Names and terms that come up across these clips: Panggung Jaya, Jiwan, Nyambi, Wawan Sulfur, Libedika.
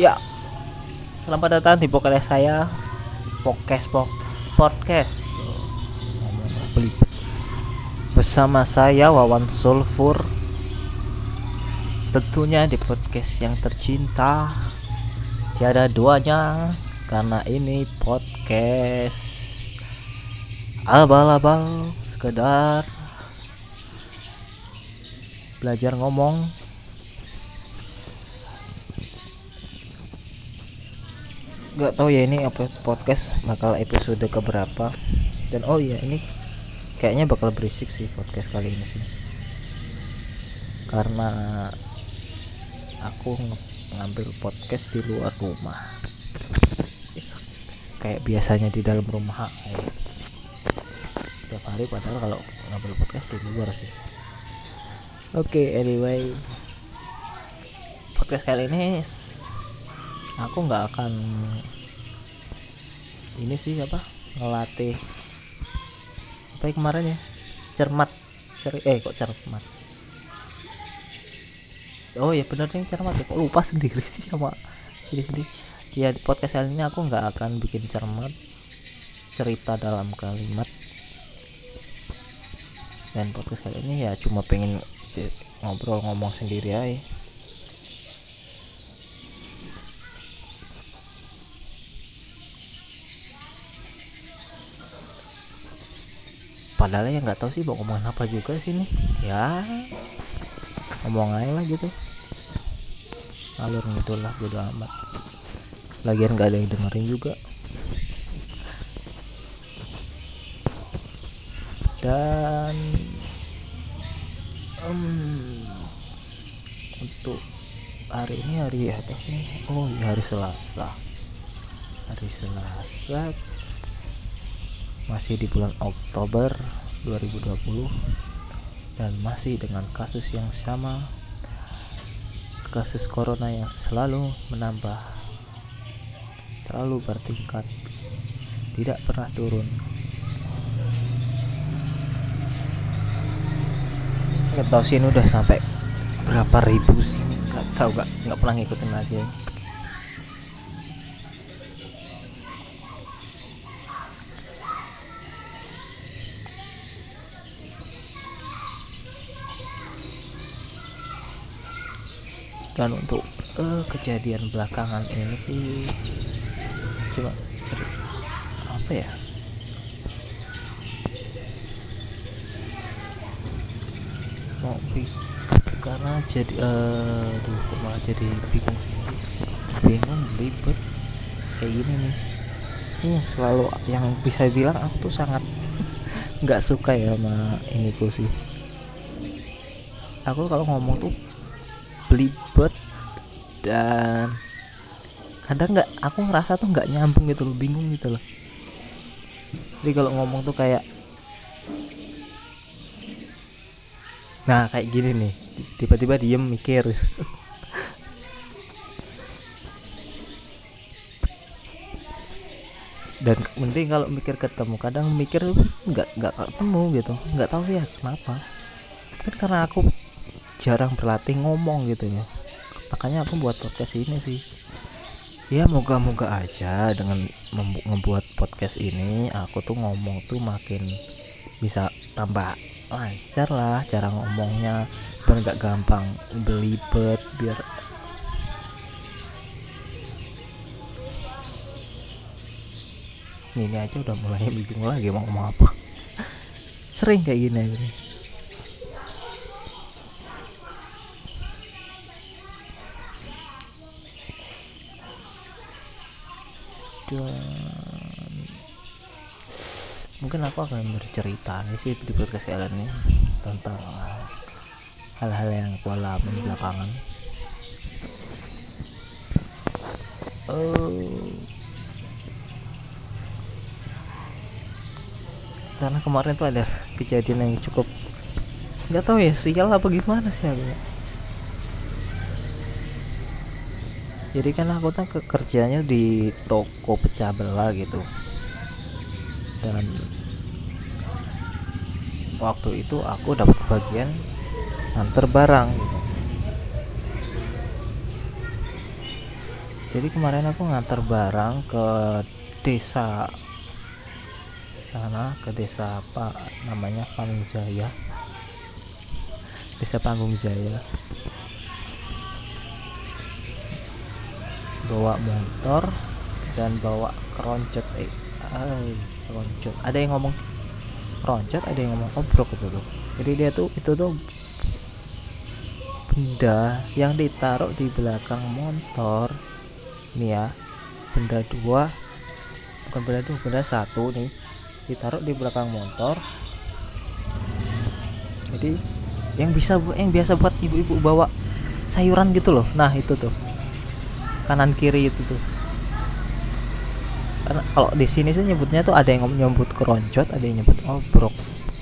Ya, selamat datang di podcast saya, podcast bersama saya Wawan Sulfur, tentunya di podcast yang tercinta, tiada duanya, karena ini podcast abal-abal sekedar belajar ngomong. Gak tahu ya ini podcast bakal episode keberapa. Dan oh iya, ini kayaknya bakal berisik sih podcast kali ini sih, karena aku ngambil podcast di luar rumah, kayak biasanya di dalam rumah tiap hari, padahal kalau ngambil podcast di luar sih. Oke, anyway, podcast kali ini aku nggak akan ini sih ngelatih kemarin ya, cermat ya, kok lupa sendiri sih sama jadi ya. Di podcast kali ini aku nggak akan bikin cermat cerita dalam kalimat, dan podcast kali ini ya cuma pengen ngobrol ngomong sendiri aja. Padahal ya nggak tahu sih mau ngomongin apa juga sih nih, ya ngomong aja lah gitu, alur gitu lah, bodo amat, lagian nggak ada yang dengerin juga. Dan untuk hari ini hari apa sih? Oh ya, hari Selasa masih di bulan Oktober 2020, dan masih dengan kasus yang sama, kasus corona yang selalu menambah, selalu bertingkat, tidak pernah turun. Nggak tahu sih ini udah sampai berapa ribu sih, nggak pernah ngikutin lagi. Dan untuk kejadian belakangan ini sih cuma cerita apa ya, mau karena jadi kok malah jadi bingung ribet kayak gini nih. Ini selalu yang bisa bilang aku tuh sangat nggak suka ya sama ini sih. Aku kalau ngomong tuh belibet, dan kadang aku ngerasa tuh nggak nyambung gitu loh, bingung gitu loh. Jadi kalau ngomong tuh kayak kayak gini nih, tiba-tiba diem mikir. Dan mending kalau mikir ketemu, kadang mikir nggak ketemu gitu, nggak tahu ya kenapa. Kan karena aku jarang berlatih ngomong gitu ya, makanya aku buat podcast ini sih ya. Moga-moga aja dengan membuat podcast ini aku tuh ngomong tuh makin bisa tambah lancar lah cara ngomongnya, biar gak gampang belibet, biar ini aja udah mulai bingung lagi mau ngomong apa. Sering kayak gini aja nih. Dan mungkin aku akan bercerita sih di podcast kalian ini tentang hal-hal yang aku alami belakangan. Karena kemarin tuh ada kejadian yang cukup nggak tahu ya sial apa gimana sih aku. Jadi kan aku tuh kerjanya di toko pecah belah gitu, dan waktu itu aku dapat bagian antar barang gitu. Jadi kemarin aku ngantar barang ke desa sana, ke desa apa namanya, Panggung Jaya, desa Panggung Jaya, bawa motor dan bawa keroncet. Keroncet, ada yang ngomong keroncet, ada yang ngomong obrok itu tuh. Jadi dia tuh itu tuh benda yang ditaruh di belakang motor nih ya, benda satu nih ditaruh di belakang motor. Jadi yang biasa buat ibu-ibu bawa sayuran gitu loh, nah itu tuh kanan kiri itu tuh. Karena kalau di sini sih nyebutnya tuh ada yang nyebut keroncot, ada yang nyebut obrok.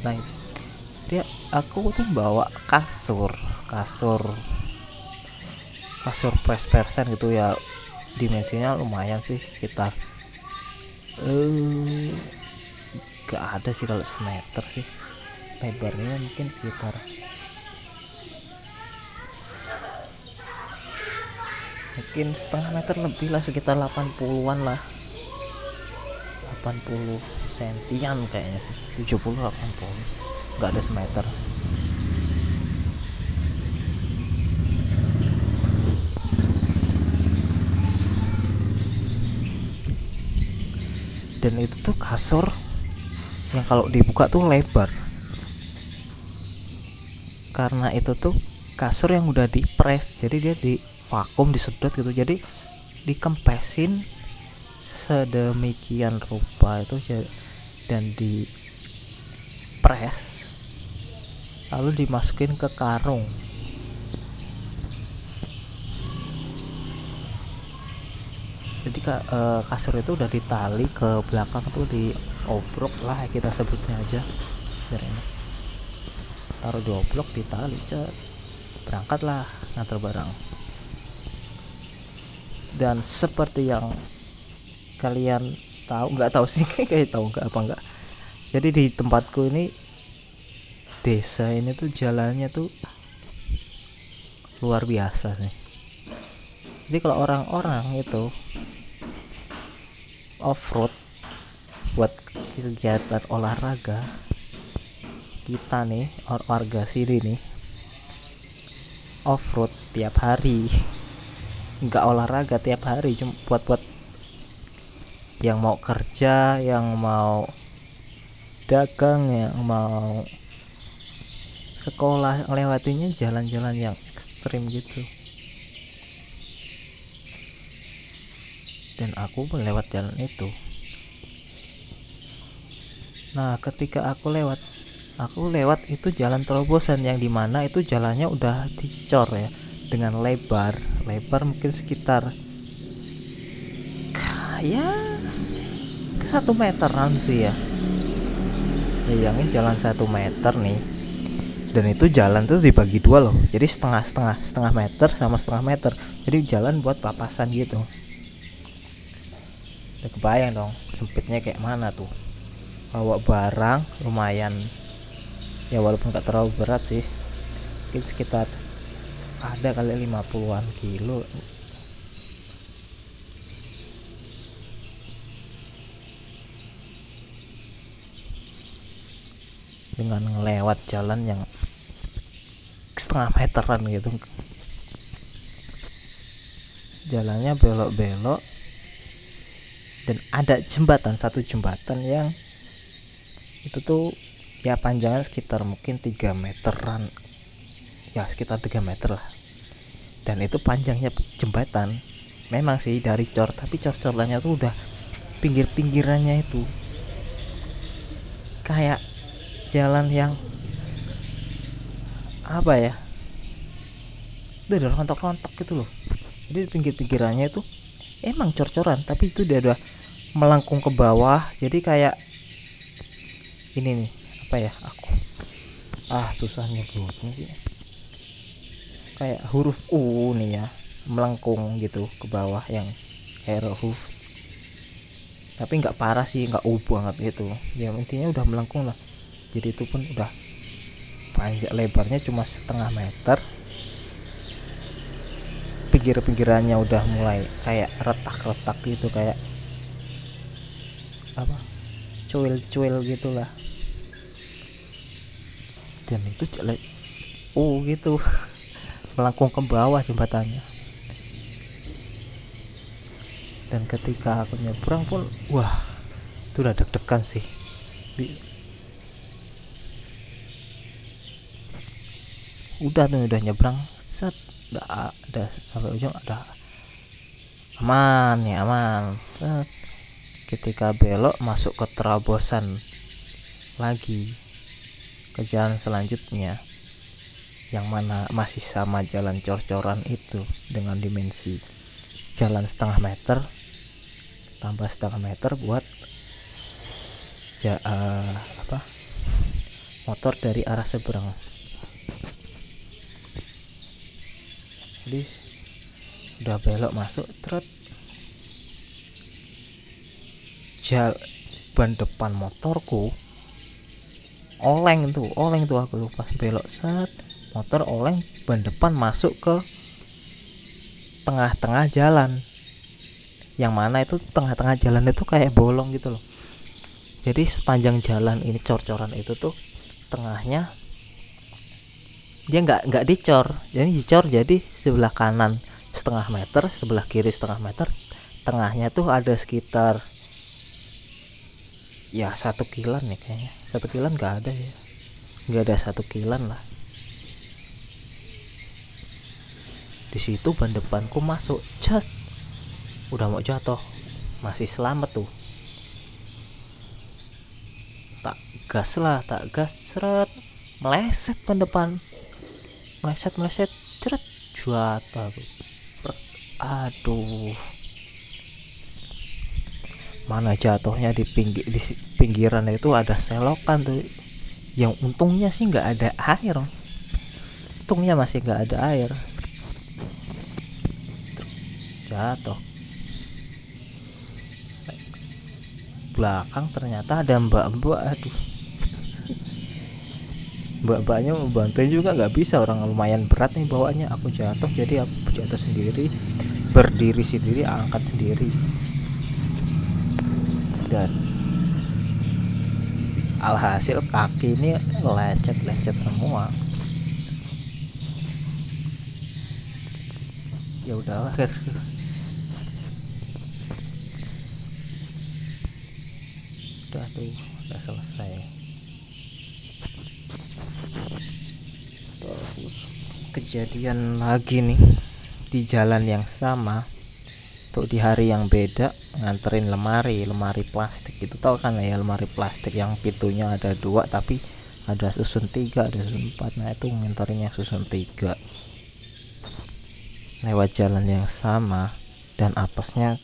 Nah dia, aku tuh bawa kasur pres-persen gitu ya, dimensinya lumayan sih, sekitar gak ada sih kalau semeter sih, lebarnya mungkin sekitar setengah meter lebih lah, sekitar 80-an lah, 80 sentian kayaknya sih, 70-80, gak ada semeter. Dan itu tuh kasur yang kalau dibuka tuh lebar, karena itu tuh kasur yang udah dipres, jadi dia di vakum, disedot gitu, jadi dikempesin sedemikian rupa itu dan dipres lalu dimasukin ke karung. Jadi kasur itu udah ditali ke belakang tuh, diobrok lah kita sebutnya aja biar enak, taruh diobrok, ditali, berangkat lah ngantar barang. Dan seperti yang kalian tahu, nggak tahu sih kayak tahu nggak apa nggak, jadi di tempatku ini, desa ini tuh jalannya tuh luar biasa nih. Jadi kalau orang-orang itu off-road buat kegiatan olahraga, kita nih warga sini nih off-road tiap hari, nggak olahraga tiap hari, cuma buat yang mau kerja, yang mau dagang, yang mau sekolah, lewatinya jalan-jalan yang ekstrim gitu. Dan aku lewat jalan itu. Nah, ketika aku lewat itu jalan terobosan, yang dimana itu jalannya udah dicor ya, dengan lebar mungkin sekitar kayak 1 meteran sih ya. Bayangin jalan 1 meter nih. Dan itu jalan tuh dibagi dua loh. Jadi setengah meter sama setengah meter. Jadi jalan buat papasan gitu. Kebayang dong sempitnya kayak mana tuh, bawa barang lumayan ya, walaupun gak terlalu berat sih, mungkin sekitar ada kali 50-an kilo. Dengan ngelewat jalan yang setengah meteran gitu, jalannya belok-belok. Dan ada satu jembatan yang itu tuh ya panjangnya sekitar mungkin 3 meteran ya, sekitar 3 meter lah. Dan itu panjangnya jembatan memang sih dari cor, tapi cor-corlannya tuh udah pinggir-pinggirannya itu kayak jalan yang apa ya, itu udah rontok-rontok gitu loh. Jadi pinggir-pinggirannya itu emang cor-coran, tapi itu dia udah melengkung ke bawah. Jadi kayak ini nih, apa ya, aku susah nyebutnya sih, kayak huruf U nih ya, melengkung gitu ke bawah, yang huruf, tapi nggak parah sih, nggak U banget gitu ya, intinya udah melengkung lah. Jadi itu pun udah panjang, lebarnya cuma setengah meter, pinggir-pinggirannya udah mulai kayak retak-retak gitu, kayak apa, cuil-cuil gitulah. Dan itu jelek gitu melengkung ke bawah jembatannya. Dan ketika aku nyebrang pun wah, itu udah deg-degan sih. Udah nyebrang set, udah sampai ujung, udah aman. Set. Ketika belok masuk ke terobosan lagi, ke jalan selanjutnya yang mana masih sama jalan cor-coran itu, dengan dimensi jalan setengah meter tambah setengah meter buat motor dari arah seberang. Jadi udah belok masuk trot, ban depan motorku oleng tuh, aku lupa belok set, motor oleng, ban depan masuk ke tengah-tengah jalan, yang mana itu tengah-tengah jalan itu kayak bolong gitu loh. Jadi sepanjang jalan ini cor-coran itu tuh tengahnya dia nggak dicor, jadi dicor jadi sebelah kanan setengah meter, sebelah kiri setengah meter, tengahnya tuh ada sekitar ya 1 kilan nih kayaknya. 1 kilan nggak ada ya, nggak ada 1 kilan lah. Di situ ban depanku masuk, just udah mau jatuh, masih selamat tuh. Tak gas seret, meleset ban depan, meleset ceret, jatuh. Aduh, mana jatuhnya di pinggiran itu ada selokan tuh, yang untungnya sih nggak ada air, jatuh belakang. Ternyata ada mbak-mbak, aduh, mbak-mbaknya membantu juga nggak bisa, orang lumayan berat nih bawaannya. Aku jatuh, jadi aku jatuh sendiri, berdiri sendiri, angkat sendiri. Dan alhasil kaki ini lecet semua. Ya udahlah. Udah tuh, udah selesai. Terus kejadian lagi nih di jalan yang sama, tuh di hari yang beda, nganterin lemari plastik itu, tau kan ya, lemari plastik yang pintunya ada 2 tapi ada susun 3, ada susun 4. Nah itu nganterinnya susun 3 lewat jalan yang sama, dan apesnya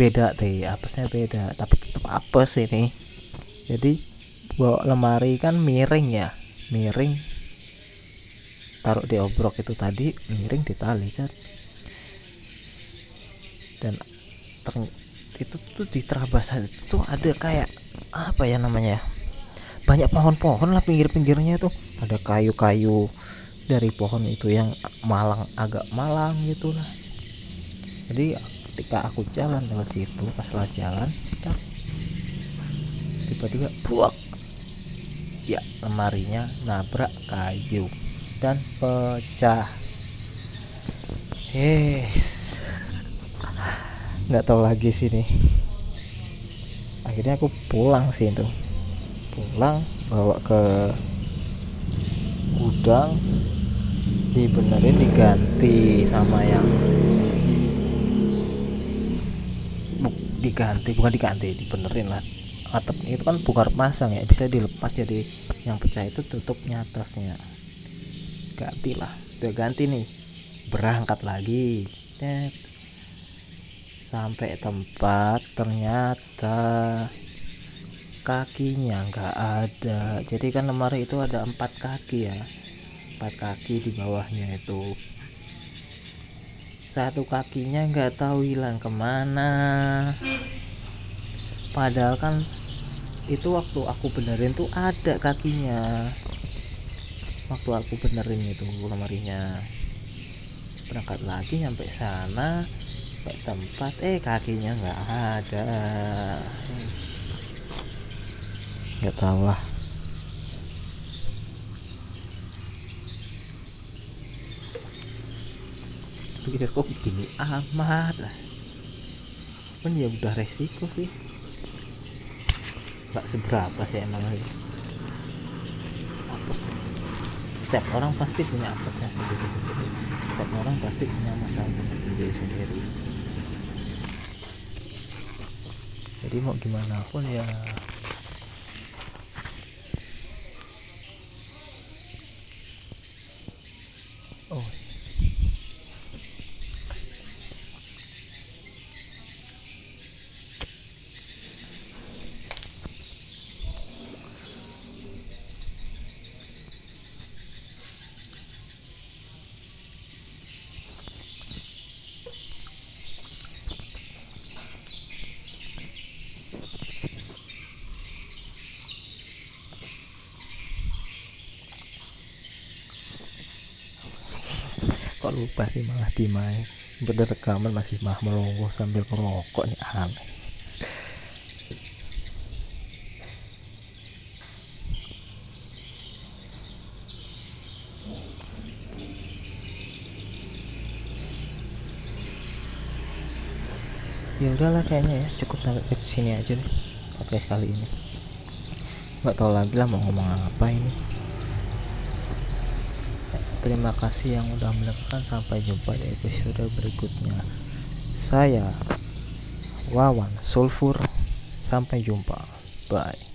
beda deh, tapi tetap apes ini. Jadi bawa lemari kan miring, taruh di obrok itu tadi, miring di tali kan. Dan itu tuh di terabasan itu tuh ada kayak apa ya namanya, banyak pohon-pohon lah, pinggir-pinggirnya tuh ada kayu-kayu dari pohon itu yang agak malang gitulah. Jadi ketika aku jalan lewat situ, pas lewat jalan tiba-tiba buak ya, lemarinya nabrak kayu dan pecah. Nggak tahu lagi sini. Akhirnya aku pulang sih itu, bawa ke gudang, dibenerin, diganti sama yang dibenerin lah. Atap itu kan bukan pasang ya, bisa dilepas, jadi yang pecah itu tutupnya atasnya. Gantilah, udah ganti nih, berangkat lagi. Sampai tempat ternyata kakinya nggak ada. Jadi kan lemari itu ada 4 kaki ya, 4 kaki di bawahnya itu, 1 kakinya nggak tahu hilang kemana. Padahal kan itu waktu aku benerin tuh ada kakinya, waktu aku benerin itu lemarinya. berangkat lagi sampai sana, sampai tempat, kakinya nggak ada. Nggak tahu lah. Pikir kok begini amat lah. Cuman ya udah resiko sih. Nggak seberapa sih emang apes. Setiap orang pasti punya apesnya sendiri-sendiri. Setiap orang pasti punya masalahnya sendiri-sendiri. Jadi mau gimana pun ya, kok lupa sih malah dimai berderekaman masih mah melongo sambil merokok nih, aneh. Ya udahlah kayaknya ya, cukup sampai ke sini aja deh podcast kali ini. Nggak tahu lagi lah mau ngomong apa ini. Terima kasih yang udah mendengarkan, sampai jumpa di episode berikutnya. Saya Wawan Sulfur, sampai jumpa, bye.